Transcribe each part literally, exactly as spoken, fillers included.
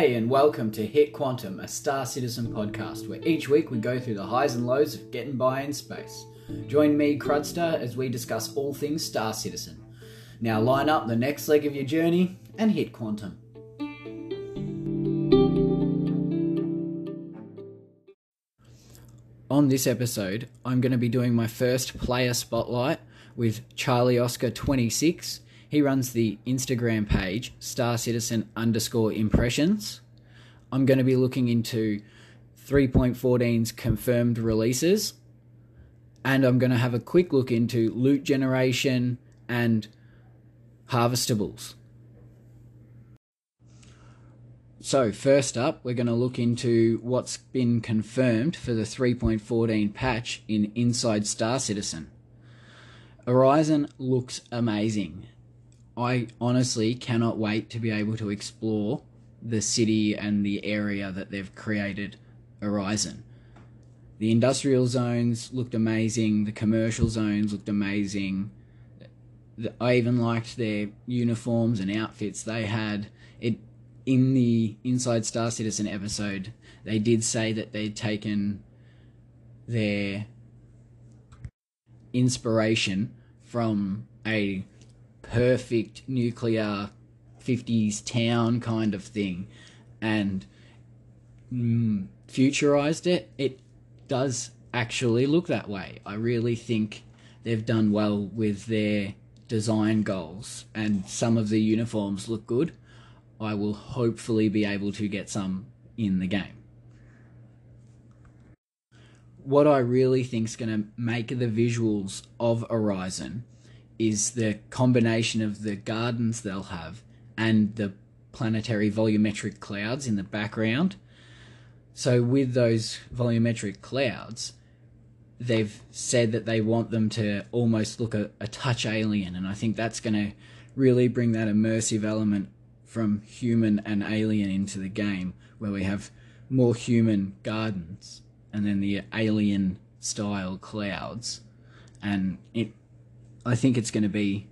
G'day and welcome to Hit Quantum, a Star Citizen podcast where each week we go through the highs and lows of getting by in space. Join me, Crudster, as we discuss all things Star Citizen. Now line up the next leg of your journey and hit quantum. On this episode, I'm going to be doing my first player spotlight with Charlie Oscar twenty-six. He runs the Instagram page, Star Citizen underscore impressions. I'm going to be looking into three point fourteen's confirmed releases. And I'm going to have a quick look into loot generation and harvestables. So first up, we're going to look into what's been confirmed for the three point fourteen patch in Inside Star Citizen. Horizon looks amazing. I honestly cannot wait to be able to explore the city and the area that they've created Horizon. The industrial zones looked amazing. The commercial zones looked amazing. I even liked their uniforms and outfits they had. It in the Inside Star Citizen episode, they did say that they'd taken their inspiration from a perfect nuclear fifties town kind of thing and mm, futurized it. It does actually look that way. I really think they've done well with their design goals and some of the uniforms look good. I will hopefully be able to get some in the game. What I really think's going to make the visuals of Horizon is the combination of the gardens they'll have and the planetary volumetric clouds in the background. So with those volumetric clouds, they've said that they want them to almost look a, a touch alien, and I think that's going to really bring that immersive element from human and alien into the game, where we have more human gardens and then the alien style clouds. And it I think it's going to be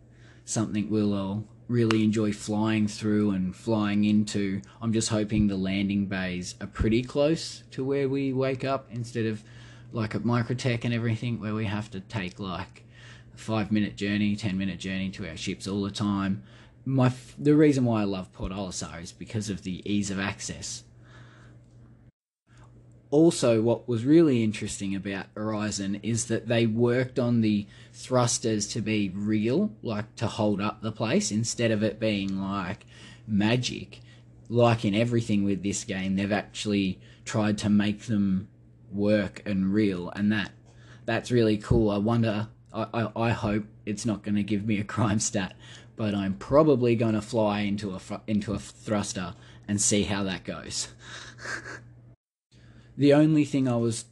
something we'll all really enjoy flying through and flying into. I'm just hoping the landing bays are pretty close to where we wake up, instead of like at Microtech and everything where we have to take like a five-minute journey, ten-minute journey to our ships all the time. My The reason why I love Port Olisar is because of the ease of access. Also, what was really interesting about Horizon is that they worked on the thrusters to be real, like to hold up the place, instead of it being like magic. Like in everything with this game, they've actually tried to make them work and real, and that that's really cool. I wonder, I, I, I hope it's not going to give me a crime stat, but I'm probably going to fly into a, into a thruster and see how that goes. The only thing I was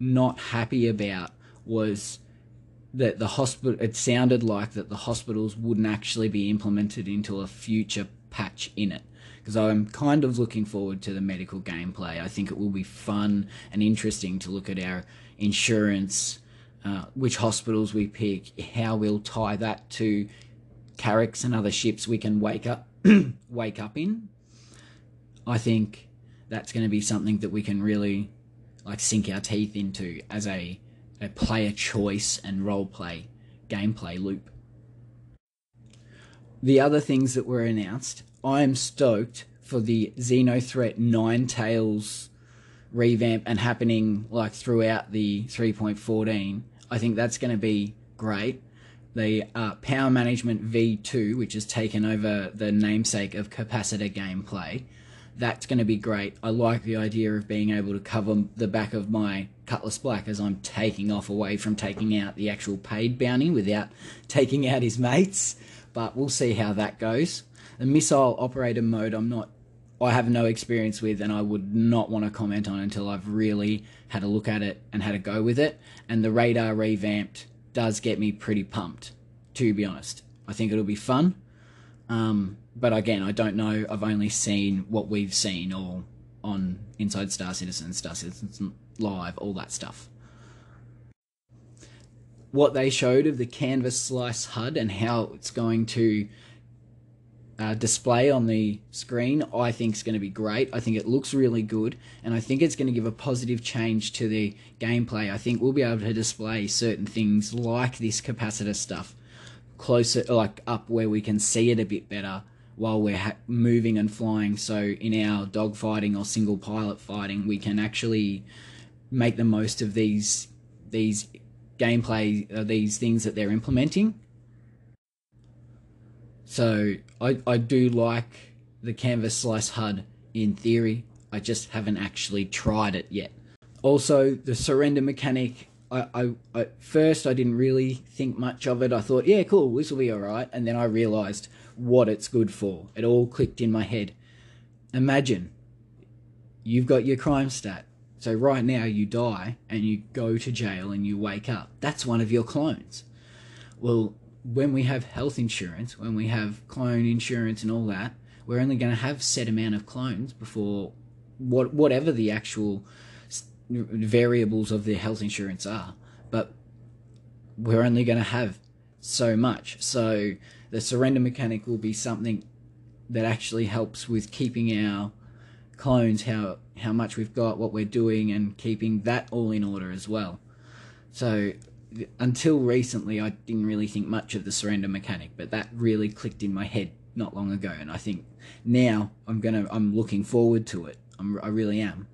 not happy about was that the hospital, it sounded like that the hospitals wouldn't actually be implemented into a future patch in it, because I'm kind of looking forward to the medical gameplay. I think it will be fun and interesting to look at our insurance, uh, which hospitals we pick, how we'll tie that to Carracks and other ships we can wake up, wake up in. I think that's going to be something that we can really like sink our teeth into as a, a player choice and roleplay gameplay loop. The other things that were announced, I am stoked for the Xenothreat Nine Tails revamp and happening like throughout the three point fourteen. I think that's going to be great. The uh, Power Management V two, which has taken over the namesake of Capacitor gameplay, that's going to be great. I like the idea of being able to cover the back of my Cutlass Black as I'm taking off away from taking out the actual paid bounty without taking out his mates. But we'll see how that goes. The missile operator mode, I'm not, I have no experience with, and I would not want to comment on until I've really had a look at it and had a go with it. And the radar revamped does get me pretty pumped, to be honest. I think it'll be fun. Um, but again, I don't know. I've only seen what we've seen all on Inside Star Citizen, Star Citizen Live, all that stuff. What they showed of the Canvas Slice H U D and how it's going to uh, display on the screen, I think is going to be great. I think it looks really good, and I think it's going to give a positive change to the gameplay. I think we'll be able to display certain things like this capacitor stuff closer, like up where we can see it a bit better while we're ha moving and flying. So in our dogfighting or single pilot fighting, we can actually make the most of these these gameplay, uh, these things that they're implementing. So I, I do like the Canvas Slice H U D in theory. I just haven't actually tried it yet. Also, the surrender mechanic, I, I, I first I didn't really think much of it. I thought, yeah, cool, this will be all right. And then I realized what it's good for. It all clicked in my head. Imagine you've got your crime stat. So right now you die and you go to jail and you wake up. That's one of your clones. Well, when we have health insurance, when we have clone insurance and all that, we're only going to have set amount of clones before what whatever the actual variables of the health insurance are. But we're only going to have so much. So the surrender mechanic will be something that actually helps with keeping our clones, how how much we've got, what we're doing, and keeping that all in order as well. So until recently, I didn't really think much of the surrender mechanic, but that really clicked in my head not long ago, and I think now I'm gonna I'm looking forward to it. I'm, I really am.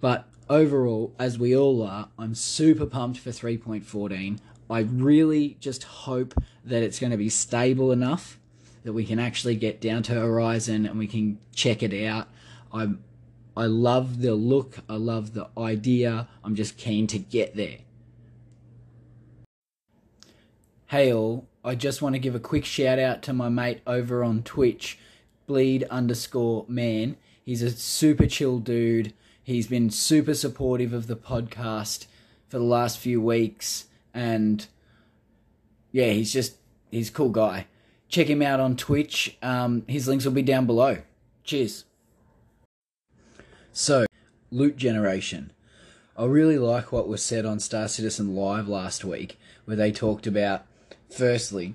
But overall, as we all are, I'm super pumped for three point fourteen. I really just hope that it's going to be stable enough that we can actually get down to Horizon and we can check it out. I'm, I love the look. I love the idea. I'm just keen to get there. Hey all, I just want to give a quick shout out to my mate over on Twitch, Bleed underscore man. He's a super chill dude. He's been super supportive of the podcast for the last few weeks. And yeah, he's just, he's a cool guy. Check him out on Twitch. Um, his links will be down below. Cheers. So, loot generation. I really like what was said on Star Citizen Live last week, where they talked about, firstly,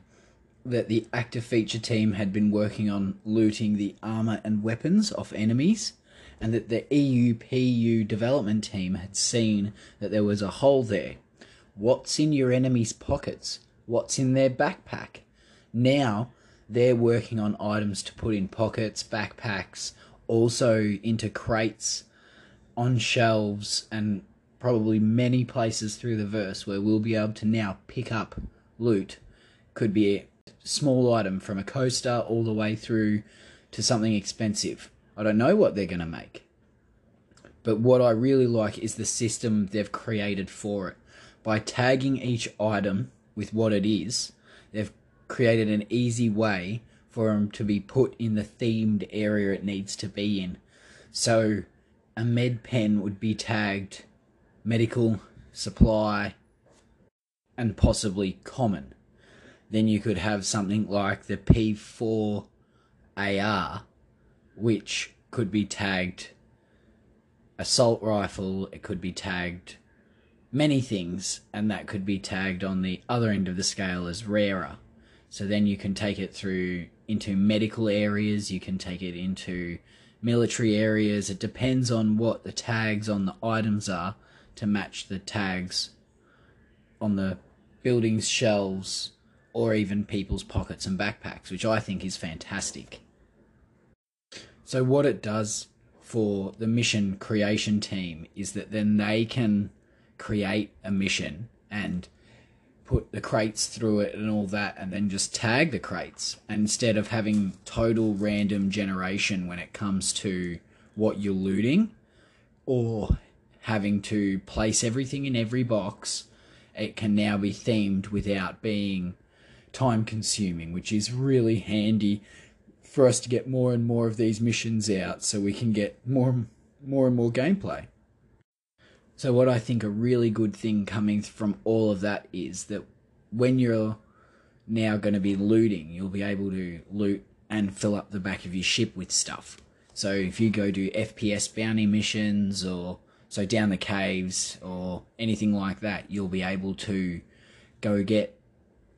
that the active feature team had been working on looting the armor and weapons off enemies, and that the E U P U development team had seen that there was a hole there. What's in your enemy's pockets? What's in their backpack? Now they're working on items to put in pockets, backpacks, also into crates, on shelves, and probably many places through the verse where we'll be able to now pick up loot. Could be a small item from a coaster all the way through to something expensive. I don't know what they're going to make. But what I really like is the system they've created for it. By tagging each item with what it is, they've created an easy way for them to be put in the themed area it needs to be in. So a med pen would be tagged medical, supply, and possibly common. Then you could have something like the P four A R, which could be tagged assault rifle, it could be tagged many things, and that could be tagged on the other end of the scale as rarer. So then you can take it through into medical areas, you can take it into military areas. It depends on what the tags on the items are to match the tags on the building's shelves or even people's pockets and backpacks, which I think is fantastic. So what it does for the mission creation team is that then they can create a mission and put the crates through it and all that, and then just tag the crates instead of having total random generation when it comes to what you're looting, or having to place everything in every box. It can now be themed without being time consuming, which is really handy for us to get more and more of these missions out so we can get more, more and more gameplay. So what I think a really good thing coming from all of that is that when you're now going to be looting, you'll be able to loot and fill up the back of your ship with stuff. So if you go do F P S bounty missions or so down the caves or anything like that, you'll be able to go get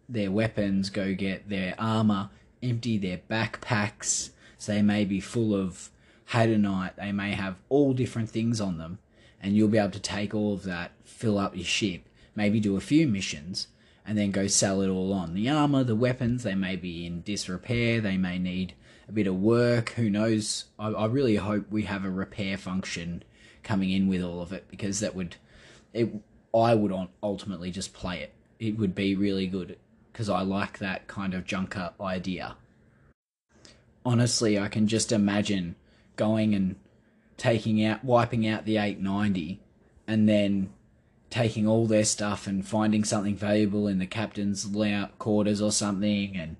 their weapons, go get their armor, empty their backpacks. So they may be full of Hadonite. They may have all different things on them. And you'll be able to take all of that, fill up your ship, maybe do a few missions, and then go sell it all on. The armor, the weapons, they may be in disrepair. They may need a bit of work. Who knows? I, I really hope we have a repair function coming in with all of it, because that would... it. I would ultimately just play it. It would be really good, because I like that kind of junker idea. Honestly, I can just imagine going and taking out, wiping out the eight ninety, and then taking all their stuff and finding something valuable in the captain's quarters or something, and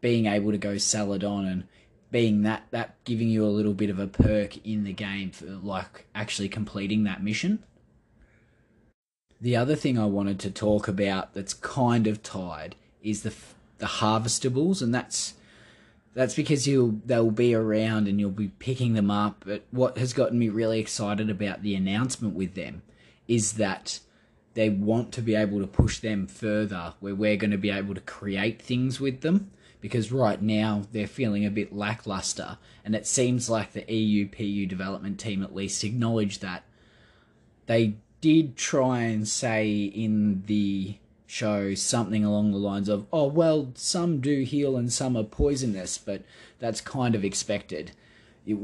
being able to go Saladon, and being that, that giving you a little bit of a perk in the game for like actually completing that mission. The other thing I wanted to talk about that's kind of tied is the the harvestables, and that's that's because you'll they'll be around and you'll be picking them up. But what has gotten me really excited about the announcement with them is that they want to be able to push them further, where we're going to be able to create things with them, because right now they're feeling a bit lackluster, and it seems like the E U P U development team at least acknowledged that. They did try and say in the show something along the lines of, oh, well, some do heal and some are poisonous, but that's kind of expected. It,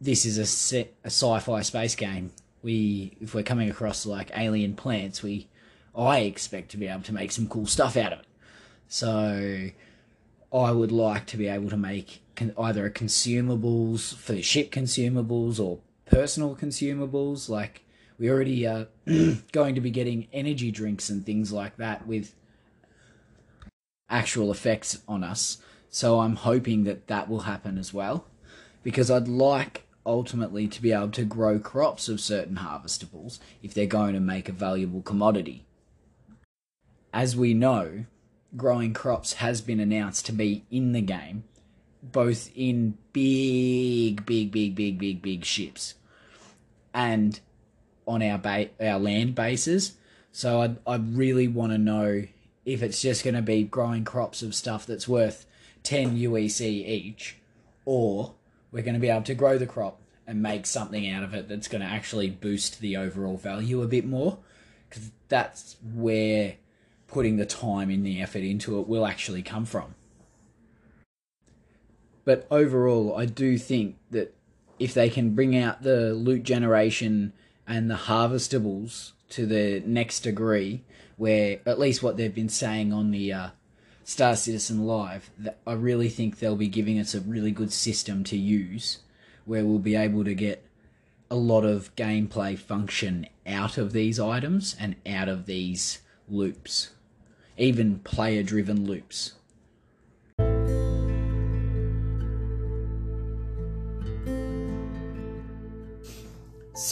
this is a, set, a sci-fi space game. We, if we're coming across like alien plants, we, I expect to be able to make some cool stuff out of it. So I would like to be able to make con- either consumables for the ship, consumables or personal consumables, like... We're already uh, going to be getting energy drinks and things like that with actual effects on us. So I'm hoping that that will happen as well, because I'd like ultimately to be able to grow crops of certain harvestables if they're going to make a valuable commodity. As we know, growing crops has been announced to be in the game, both in big, big, big, big, big, big ships and... on our ba- our land bases. So I I really want to know if it's just going to be growing crops of stuff that's worth ten U E C each, or we're going to be able to grow the crop and make something out of it that's going to actually boost the overall value a bit more, because that's where putting the time and the effort into it will actually come from. But overall, I do think that if they can bring out the loot generation and the harvestables to the next degree, where at least what they've been saying on the uh, Star Citizen Live, that I really think they'll be giving us a really good system to use, where we'll be able to get a lot of gameplay function out of these items and out of these loops, even player-driven loops.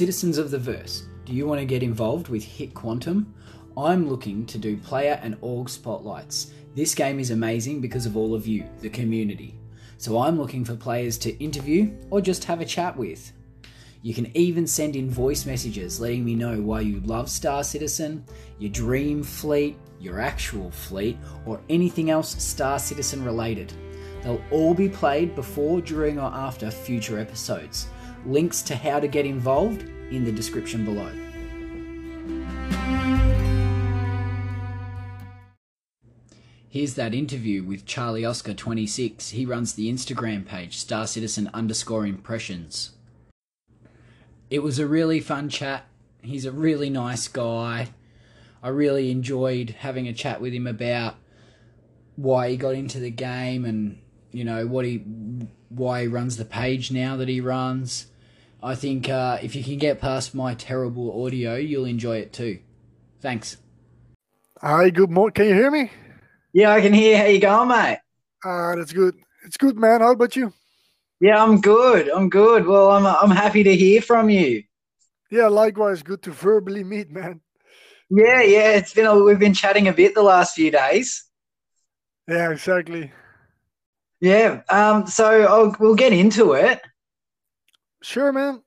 Citizens of the Verse, do you want to get involved with Hit Quantum? I'm looking to do player and org spotlights. This game is amazing because of all of you, the community. So I'm looking for players to interview or just have a chat with. You can even send in voice messages letting me know why you love Star Citizen, your dream fleet, your actual fleet, or anything else Star Citizen related. They'll all be played before, during, or after future episodes. Links to how to get involved in the description below. Here's that interview with Charlie Oscar twenty-six. He runs the Instagram page, Star Citizen underscore impressions. It was a really fun chat. He's a really nice guy. I really enjoyed having a chat with him about why he got into the game and, you know, what he, why he runs the page now that he runs. I think uh, if you can get past my terrible audio, you'll enjoy it too. Thanks. Hi, good morning. Can you hear me? Yeah, I can hear. How you going, mate? Ah, uh, that's good. It's good, man. How about you? Yeah, I'm good. I'm good. Well, I'm I'm happy to hear from you. Yeah, likewise. Good to verbally meet, man. Yeah, yeah. It's been a, we've been chatting a bit the last few days. Yeah, exactly. Yeah. Um. So I'll, we'll get into it. Sure, man.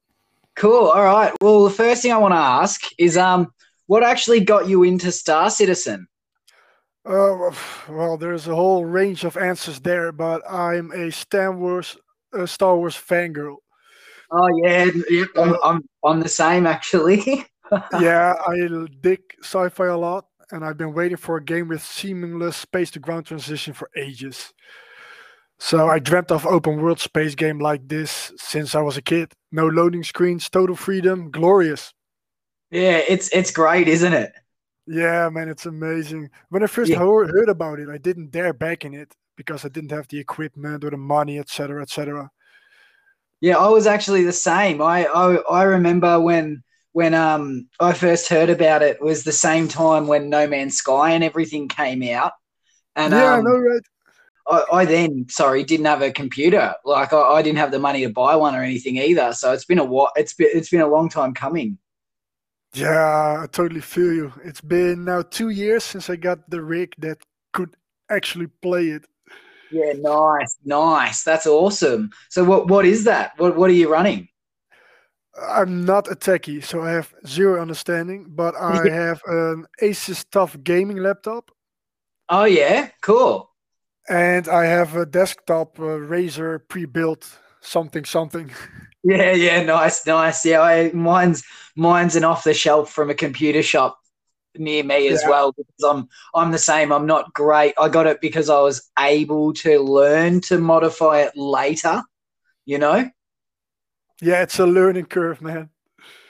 Cool. All right. Well, the first thing I want to ask is, um, what actually got you into Star Citizen? Uh, well, there's a whole range of answers there, but I'm a Star Wars, a Star Wars fangirl. Oh yeah, yeah I'm, I'm I'm the same actually. Yeah, I dig sci-fi a lot, and I've been waiting for a game with seamless space-to-ground transition for ages. So I dreamt of open-world space game like this since I was a kid. No loading screens, total freedom, glorious. Yeah, it's it's great, isn't it? Yeah, man, it's amazing. When I first yeah. heard about it, I didn't dare back in it because I didn't have the equipment or the money, et cetera, et cetera. Yeah, I was actually the same. I I, I remember when. When um I first heard about it was the same time when No Man's Sky and everything came out, and yeah, um, no, right. I, I then sorry didn't have a computer, like I, I didn't have the money to buy one or anything either. So it's been a while. It's been it's been a long time coming. Yeah, I totally feel you. It's been now two years since I got the rig that could actually play it. Yeah, nice, nice. That's awesome. So what what is that? What what are you running? I'm not a techie, so I have zero understanding, but I have an Asus T U F gaming laptop. Oh, yeah? Cool. And I have a desktop uh, Razer pre-built something, something. Yeah, yeah, nice, nice. Yeah, I, mine's mine's an off-the-shelf from a computer shop near me as yeah. well. Because I'm, I'm the same. I'm not great. I got it because I was able to learn to modify it later, you know? Yeah, it's a learning curve, man.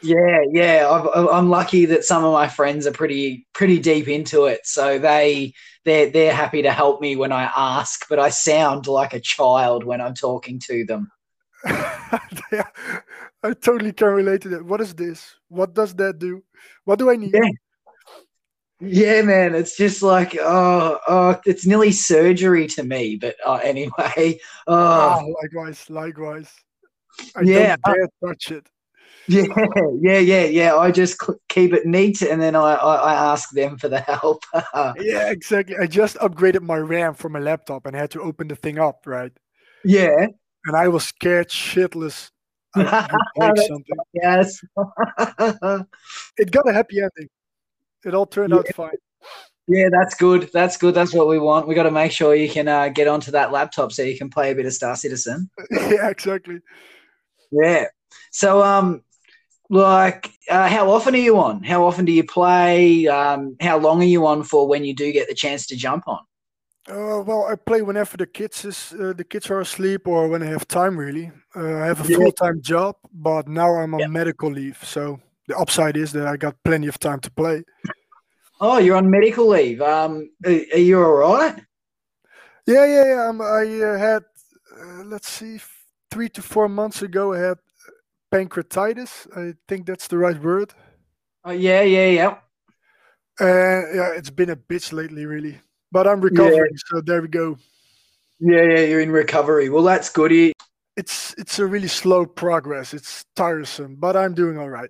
Yeah, yeah. I've, I'm lucky that some of my friends are pretty, pretty deep into it, so they, they're, they're happy to help me when I ask. But I sound like a child when I'm talking to them. Yeah, I totally can relate to that. What is this? What does that do? What do I need? Yeah, yeah man. It's just like, oh, oh, it's nearly surgery to me. But uh, anyway, oh. oh, likewise, likewise. I yeah, don't dare touch it. Yeah, yeah, yeah, yeah. I just keep it neat, and then I, I, I ask them for the help. Yeah, exactly. I just upgraded my RAM for my laptop, and I had to open the thing up, right? Yeah. And I was scared shitless. I break something. Yes. It got a happy ending. It all turned yeah. out fine. Yeah, that's good. That's good. That's what we want. We got to make sure you can uh, get onto that laptop so you can play a bit of Star Citizen. Yeah, exactly. Yeah. So, um, like, uh, how often are you on? How often do you play? Um, how long are you on for when you do get the chance to jump on? Uh, well, I play whenever the kids is uh, the kids are asleep or when I have time. Really, uh, I have a yeah. full time job, but now I'm on yep. medical leave. So the upside is that I got plenty of time to play. Oh, you're on medical leave. Um, are, are you all right? Yeah, yeah, yeah. Um, I uh, had, uh, let's see. Three to four months ago, I had pancreatitis. I think that's the right word. Oh, yeah, yeah, yeah. Uh, yeah, it's been a bitch lately, really. But I'm recovering, yeah. so there we go. Yeah, yeah, you're in recovery. Well, that's good. It's, it's a really slow progress. It's tiresome, but I'm doing all right.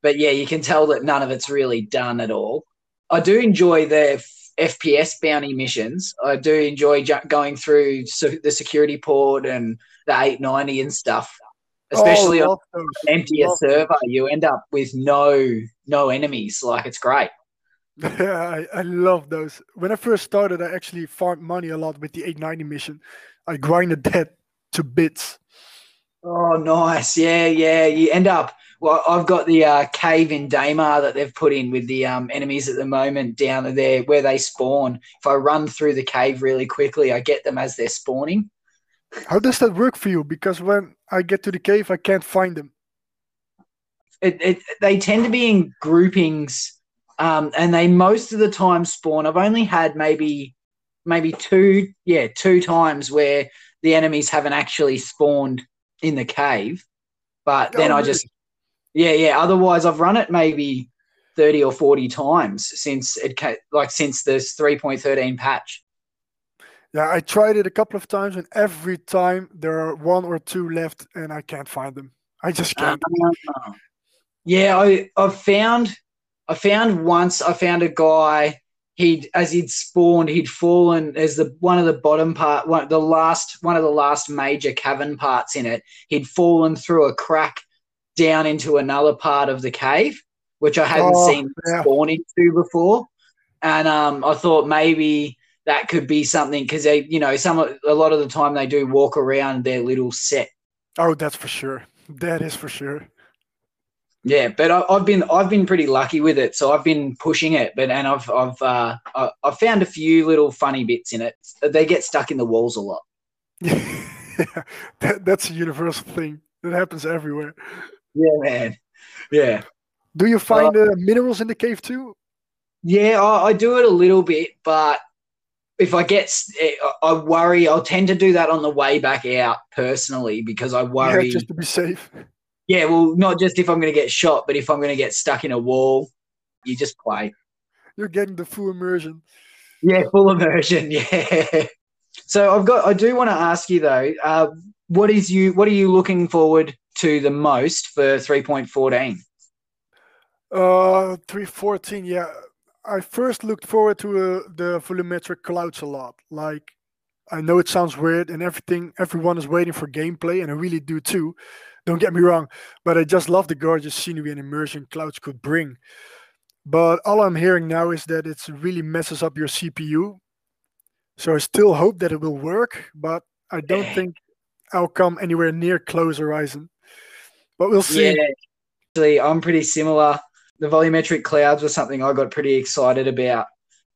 But, yeah, you can tell that none of it's really done at all. I do enjoy the F P S bounty missions. I do enjoy ju going through so the security port and the eight ninety and stuff, especially oh, on an emptier love server. Them. You end up with no no enemies. Like, it's great. Yeah, I, I love those. When I first started, I actually farmed money a lot with the eight ninety mission. I grinded that to bits. Oh, nice. Yeah, yeah. You end up... Well, I've got the uh, cave in Daymar that they've put in with the um, enemies at the moment down there where they spawn. If I run through the cave really quickly, I get them as they're spawning. How does that work for you? Because when I get to the cave, I can't find them. It, it, they tend to be in groupings, um, and they most of the time spawn. I've only had maybe maybe two, yeah, two times where the enemies haven't actually spawned in the cave, but then oh, I just... Yeah, yeah. Otherwise, I've run it maybe thirty or forty times since it came, like since this three point thirteen patch. Yeah, I tried it a couple of times, and every time there are one or two left, and I can't find them. I just can't. Uh, yeah, I I found I found once I found a guy. He'd as he'd spawned, he'd fallen as the one of the bottom part, one the last one of the last major cavern parts in it. He'd fallen through a crack down into another part of the cave, which I hadn't oh, seen yeah. spawn into before. And um, I thought maybe that could be something, because they, you know, some a lot of the time they do walk around their little set. Oh, that's for sure. That is for sure. Yeah, but I, I've been I've been pretty lucky with it, so I've been pushing it. But and I've I've uh, I, I've found a few little funny bits in it. They get stuck in the walls a lot. Yeah, that, that's a universal thing. That happens everywhere. Yeah, man. Yeah. Do you find uh, uh, minerals in the cave too? Yeah, I, I do it a little bit, but if I get, I worry. I'll tend to do that on the way back out personally, because I worry, yeah, just to be safe. Yeah, well, not just if I'm going to get shot, but if I'm going to get stuck in a wall, you just play. You're getting the full immersion. Yeah, full immersion. Yeah. So I've got. I do want to ask you though. Uh, what is you? What are you looking forward to the most for three point fourteen? Uh, three fourteen. Yeah. I first looked forward to uh, the volumetric clouds a lot. Like, I know it sounds weird, and everything, everyone is waiting for gameplay, and I really do too. Don't get me wrong, but I just love the gorgeous scenery and immersion clouds could bring. But all I'm hearing now is that it really messes up your C P U. So I still hope that it will work, but I don't think I'll come anywhere near close Horizon. But we'll see. Yeah, actually, I'm pretty similar. The volumetric clouds were something I got pretty excited about.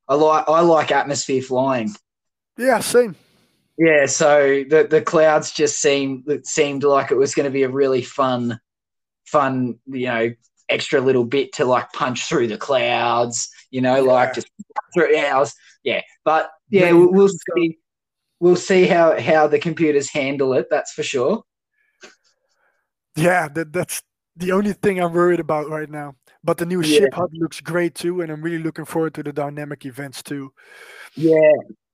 I like I like atmosphere flying. Yeah, same. Yeah, so the, the clouds just seemed it seemed like it was going to be a really fun, fun, you know, extra little bit to like punch through the clouds, you know, yeah. like just through hours. Yeah, but yeah, we'll, we'll see. We'll see how, how the computers handle it. That's for sure. Yeah, that, that's the only thing I'm worried about right now. But the new yeah. ship H U D looks great too, and I'm really looking forward to the dynamic events too. Yeah,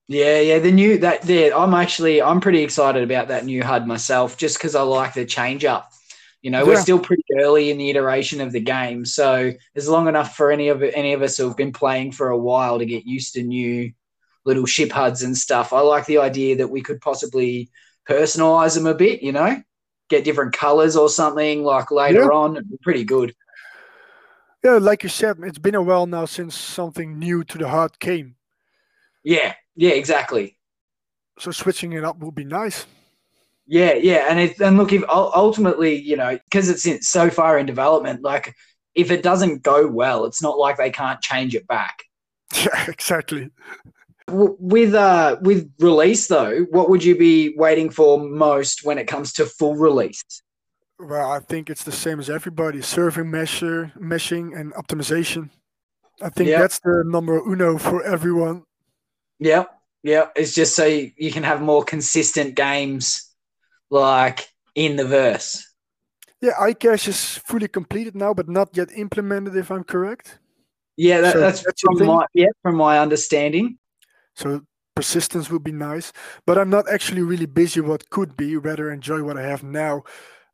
yeah, yeah. The new that there, yeah, I'm actually I'm pretty excited about that new H U D myself, just because I like the change up. You know, yeah. we're still pretty early in the iteration of the game, so it's long enough for any of any of us who've been playing for a while to get used to new little ship H U Ds and stuff. I like the idea that we could possibly personalize them a bit. You know, get different colors or something like later yeah. on. It'd be pretty good. Yeah, like you said, it's been a while now since something new to the H U D came. Yeah, yeah, exactly. So switching it up would be nice. Yeah, yeah, and it, and look, if ultimately, you know, because it's in, so far in development, like if it doesn't go well, it's not like they can't change it back. Yeah, exactly. With uh, with release though, what would you be waiting for most when it comes to full release? Well, I think it's the same as everybody: serving, measure, meshing, and optimization. I think yep. that's the number uno for everyone. Yeah, yeah. It's just so you, you can have more consistent games, like in the verse. Yeah, iCache is fully completed now, but not yet implemented, if I'm correct. Yeah, that, so that's, that's from my yeah, from my understanding. So persistence would be nice, but I'm not actually really busy. What could be, rather enjoy what I have now.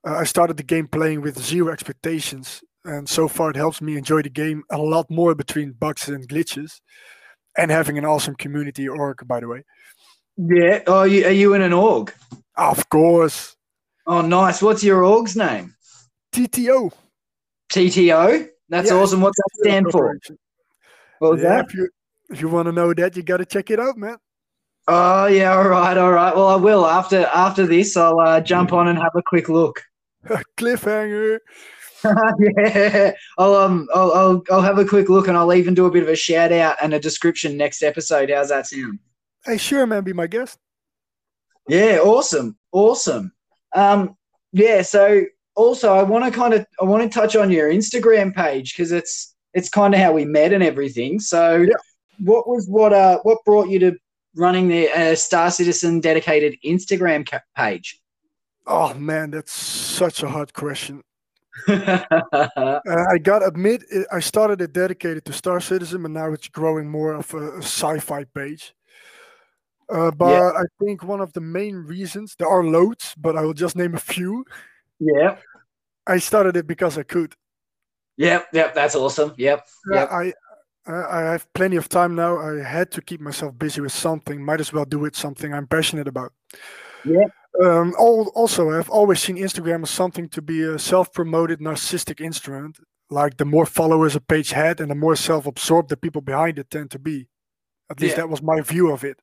Uh, I started the game playing with zero expectations, and so far it helps me enjoy the game a lot more between bugs and glitches, and having an awesome community org, by the way. Yeah. Oh, are you, are you in an org? Of course. Oh, nice. What's your org's name? T T O. T T O? That's yeah, awesome. What's that stand for? What was yeah, that? If you, if you want to know that, you got to check it out, man. Oh, yeah. All right. All right. Well, I will. After after this, I'll uh, jump on and have a quick look. Cliffhanger. yeah. I'll, um, I'll, I'll, I'll have a quick look, and I'll even do a bit of a shout out and a description next episode. How's that sound? Hey, sure, man. Be my guest. Yeah. Awesome. Awesome. Um, yeah. So also I want to kind of, I want to touch on your Instagram page, because it's, it's kind of how we met and everything. So yeah. what was, what, uh, what brought you to running the uh, Star Citizen dedicated Instagram ca- page? Oh, man, that's such a hard question. uh, I got to admit, I started it dedicated to Star Citizen, but now it's growing more of a, a sci-fi page. Uh, but yeah. I think one of the main reasons, there are loads, but I will just name a few. Yeah. I started it because I could. Yep, yep, that's awesome. Yep, uh, yep. I, I have plenty of time now. I had to keep myself busy with something. Might as well do it something I'm passionate about. Yeah. Um, also, I've always seen Instagram as something to be a self-promoted, narcissistic instrument. like the more followers a page had and the more self-absorbed the people behind it tend to be. At least yeah. that was my view of it.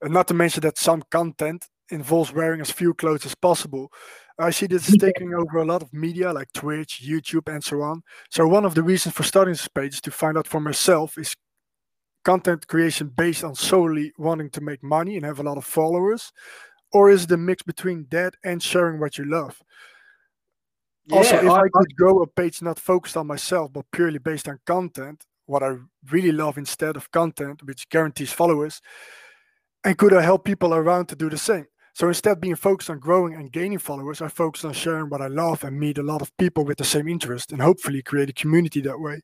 And not to mention that some content involves wearing as few clothes as possible. I see this is taking over a lot of media like Twitch, YouTube, and so on. So one of the reasons for starting this page is to find out for myself is content creation based on solely wanting to make money and have a lot of followers, or is it a mix between that and sharing what you love? Yeah, also, if I, I could grow a page not focused on myself but purely based on content, what I really love instead of content, which guarantees followers, and could I help people around to do the same? So instead of being focused on growing and gaining followers, I focus on sharing what I love and meet a lot of people with the same interest and hopefully create a community that way.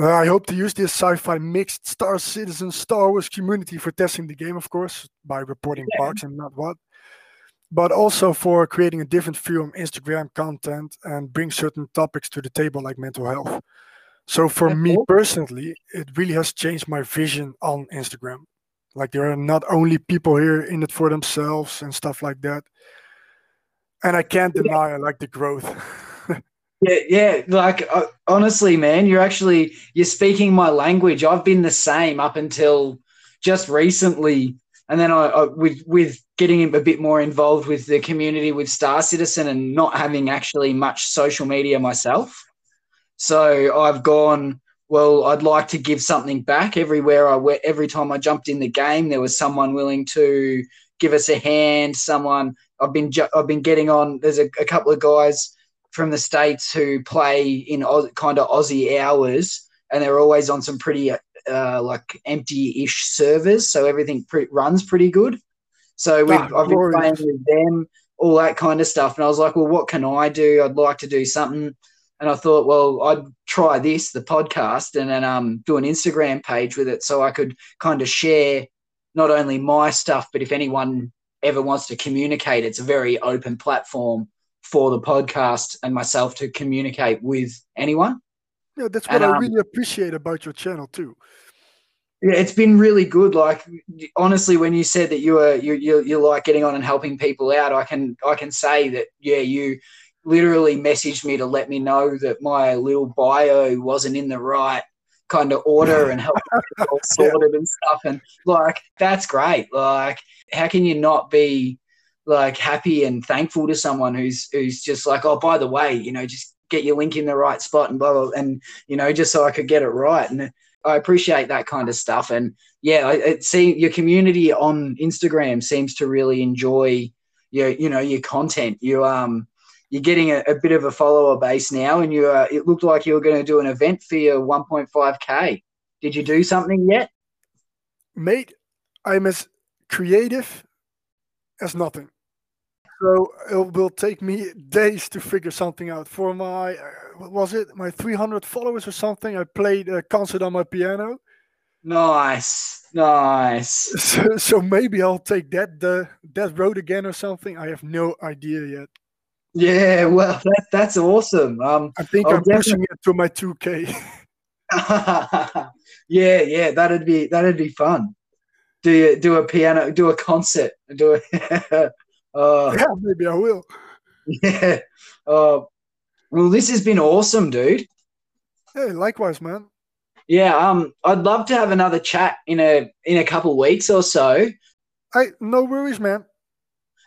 Uh, I hope to use this sci-fi mixed Star Citizen Star Wars community for testing the game, of course, by reporting yeah. bugs and not what, but also for creating a different view on Instagram content and bring certain topics to the table like mental health. So for That's me cool. personally, it really has changed my vision on Instagram. Like, there are not only people here in it for themselves and stuff like that. And I can't deny yeah. I like the growth. yeah, yeah. Like, uh, honestly, man, you're actually, you're speaking my language. I've been the same up until just recently. And then I, I with, with getting a bit more involved with the community with Star Citizen and not having actually much social media myself. So I've gone... well, I'd like to give something back. Everywhere I went, every time I jumped in the game, there was someone willing to give us a hand. Someone I've been, ju- I've been getting on. There's a, a couple of guys from the States who play in Oz- kind of Aussie hours, and they're always on some pretty uh, like empty-ish servers, so everything pre- runs pretty good. So we've, oh, I've been playing with them, all that kind of stuff. And I was like, well, what can I do? I'd like to do something. And I thought, well, I'd try this, the podcast, and then um, do an Instagram page with it so I could kind of share not only my stuff, but if anyone ever wants to communicate, it's a very open platform for the podcast and myself to communicate with anyone. Yeah, that's what and, I um, really appreciate about your channel too. Yeah, it's been really good. Like, honestly, when you said that you were you you, you like getting on and helping people out, I can I can say that yeah, you. literally messaged me to let me know that my little bio wasn't in the right kind of order and helped me all sorted and stuff. And like, that's great. Like, how can you not be like happy and thankful to someone who's, who's just like, oh, by the way, you know, just get your link in the right spot and blah, blah, and, you know, just so I could get it right. And I appreciate that kind of stuff. And yeah, it seems your community on Instagram seems to really enjoy your, you know, your content. You, um, You're getting a, a bit of a follower base now, and you uh, it looked like you were going to do an event for your one point five K. Did you do something yet? Mate, I'm as creative as nothing. So it will take me days to figure something out. For my, uh, what was it, my three hundred followers or something, I played a concert on my piano. Nice, nice. So, so maybe I'll take that the, that road again or something. I have no idea yet. Yeah, well, that, that's awesome. Um, I think I'll I'm pushing it to my two K. yeah, yeah, that'd be that'd be fun. Do you do a piano, do a concert, do a? uh, yeah, maybe I will. Yeah. Uh, well, this has been awesome, dude. Hey, likewise, man. Yeah. Um, I'd love to have another chat in a in a couple weeks or so. Hey, no worries, man.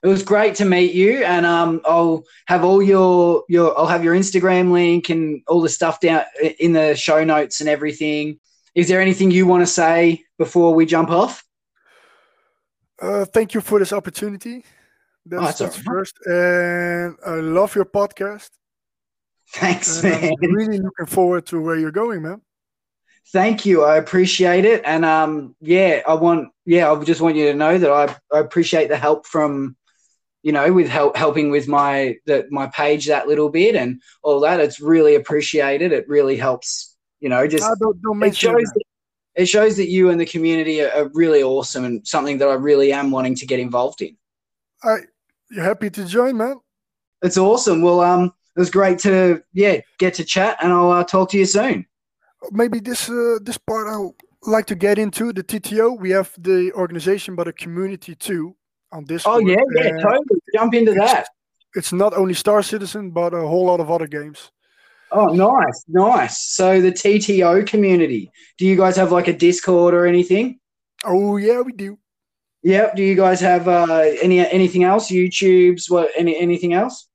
It was great to meet you, and um, I'll have all your your I'll have your Instagram link and all the stuff down in the show notes and everything. Is there anything you want to say before we jump off? Uh, thank you for this opportunity. That's, oh, that's, that's first, and I love your podcast. Thanks, and man. I'm really looking forward to where you're going, man. Thank you. I appreciate it, and um, yeah, I want yeah, I just want you to know that I I appreciate the help from. You know, with help, helping with my the, my page that little bit and all that. It's really appreciated. It really helps, you know, just don't, don't it, shows that, it shows that you and the community are, are really awesome and something that I really am wanting to get involved in. Uh, you're happy to join, man? It's awesome. Well, um, it was great to, yeah, get to chat, and I'll uh, talk to you soon. Maybe this uh, this part I'll like to get into, the T T O. We have the organization, but a community too. On this oh yeah yeah totally jump into it's, that it's not only Star Citizen but a whole lot of other games. Oh, nice, nice. So the T T O community, do you guys have like a Discord or anything? Oh, yeah, we do. Yep. Do you guys have uh, any anything else? YouTubes? What? Any anything else?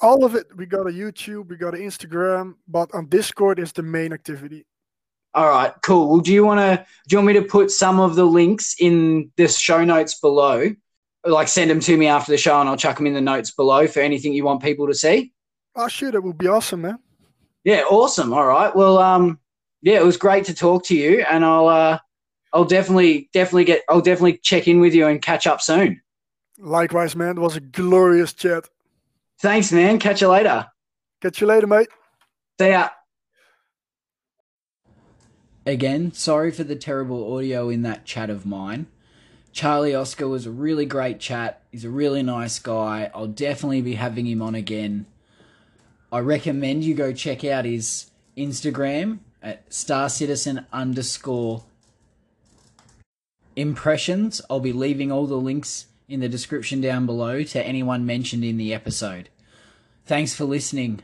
All of it. We got a YouTube. We got an Instagram. But on Discord is the main activity. All right. Cool. Well, do you want to? Do you want me to put some of the links in the show notes below? Like, send them to me after the show, and I'll chuck them in the notes below for anything you want people to see. Oh, sure. That would be awesome, man. Yeah. Awesome. All right. Well, um, yeah, it was great to talk to you, and I'll. Uh, I'll definitely, definitely get. I'll definitely check in with you and catch up soon. Likewise, man. It was a glorious chat. Thanks, man. Catch you later. Catch you later, mate. See ya. Again, sorry for the terrible audio in that chat of mine. Charlie Oscar was a really great chat. He's a really nice guy. I'll definitely be having him on again. I recommend you go check out his Instagram at starcitizen underscore. Impressions. I'll be leaving all the links in the description down below to anyone mentioned in the episode. Thanks for listening.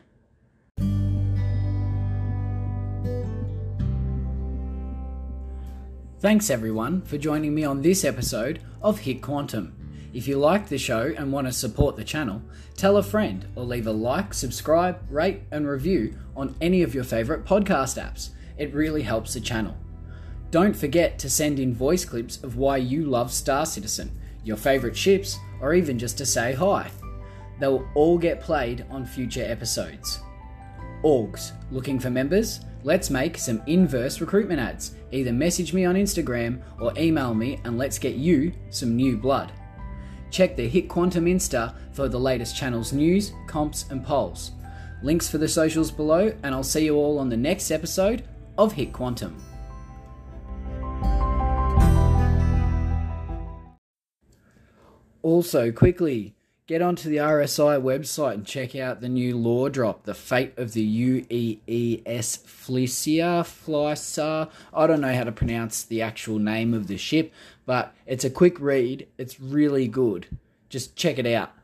Thanks everyone for joining me on this episode of Hit Quantum. If you like the show and want to support the channel, tell a friend or leave a like, subscribe, rate and review on any of your favourite podcast apps. It really helps the channel. Don't forget to send in voice clips of why you love Star Citizen, your favourite ships, or even just to say hi. They'll all get played on future episodes. Orgs, looking for members? Let's make some inverse recruitment ads. Either message me on Instagram or email me and let's get you some new blood. Check the Hit Quantum Insta for the latest channel's news, comps and polls. Links for the socials below, and I'll see you all on the next episode of Hit Quantum. Also, quickly, get onto the R S I website and check out the new lore drop, The Fate of the U E E S Flysia, Flysia. I don't know how to pronounce the actual name of the ship, but it's a quick read. It's really good. Just check it out.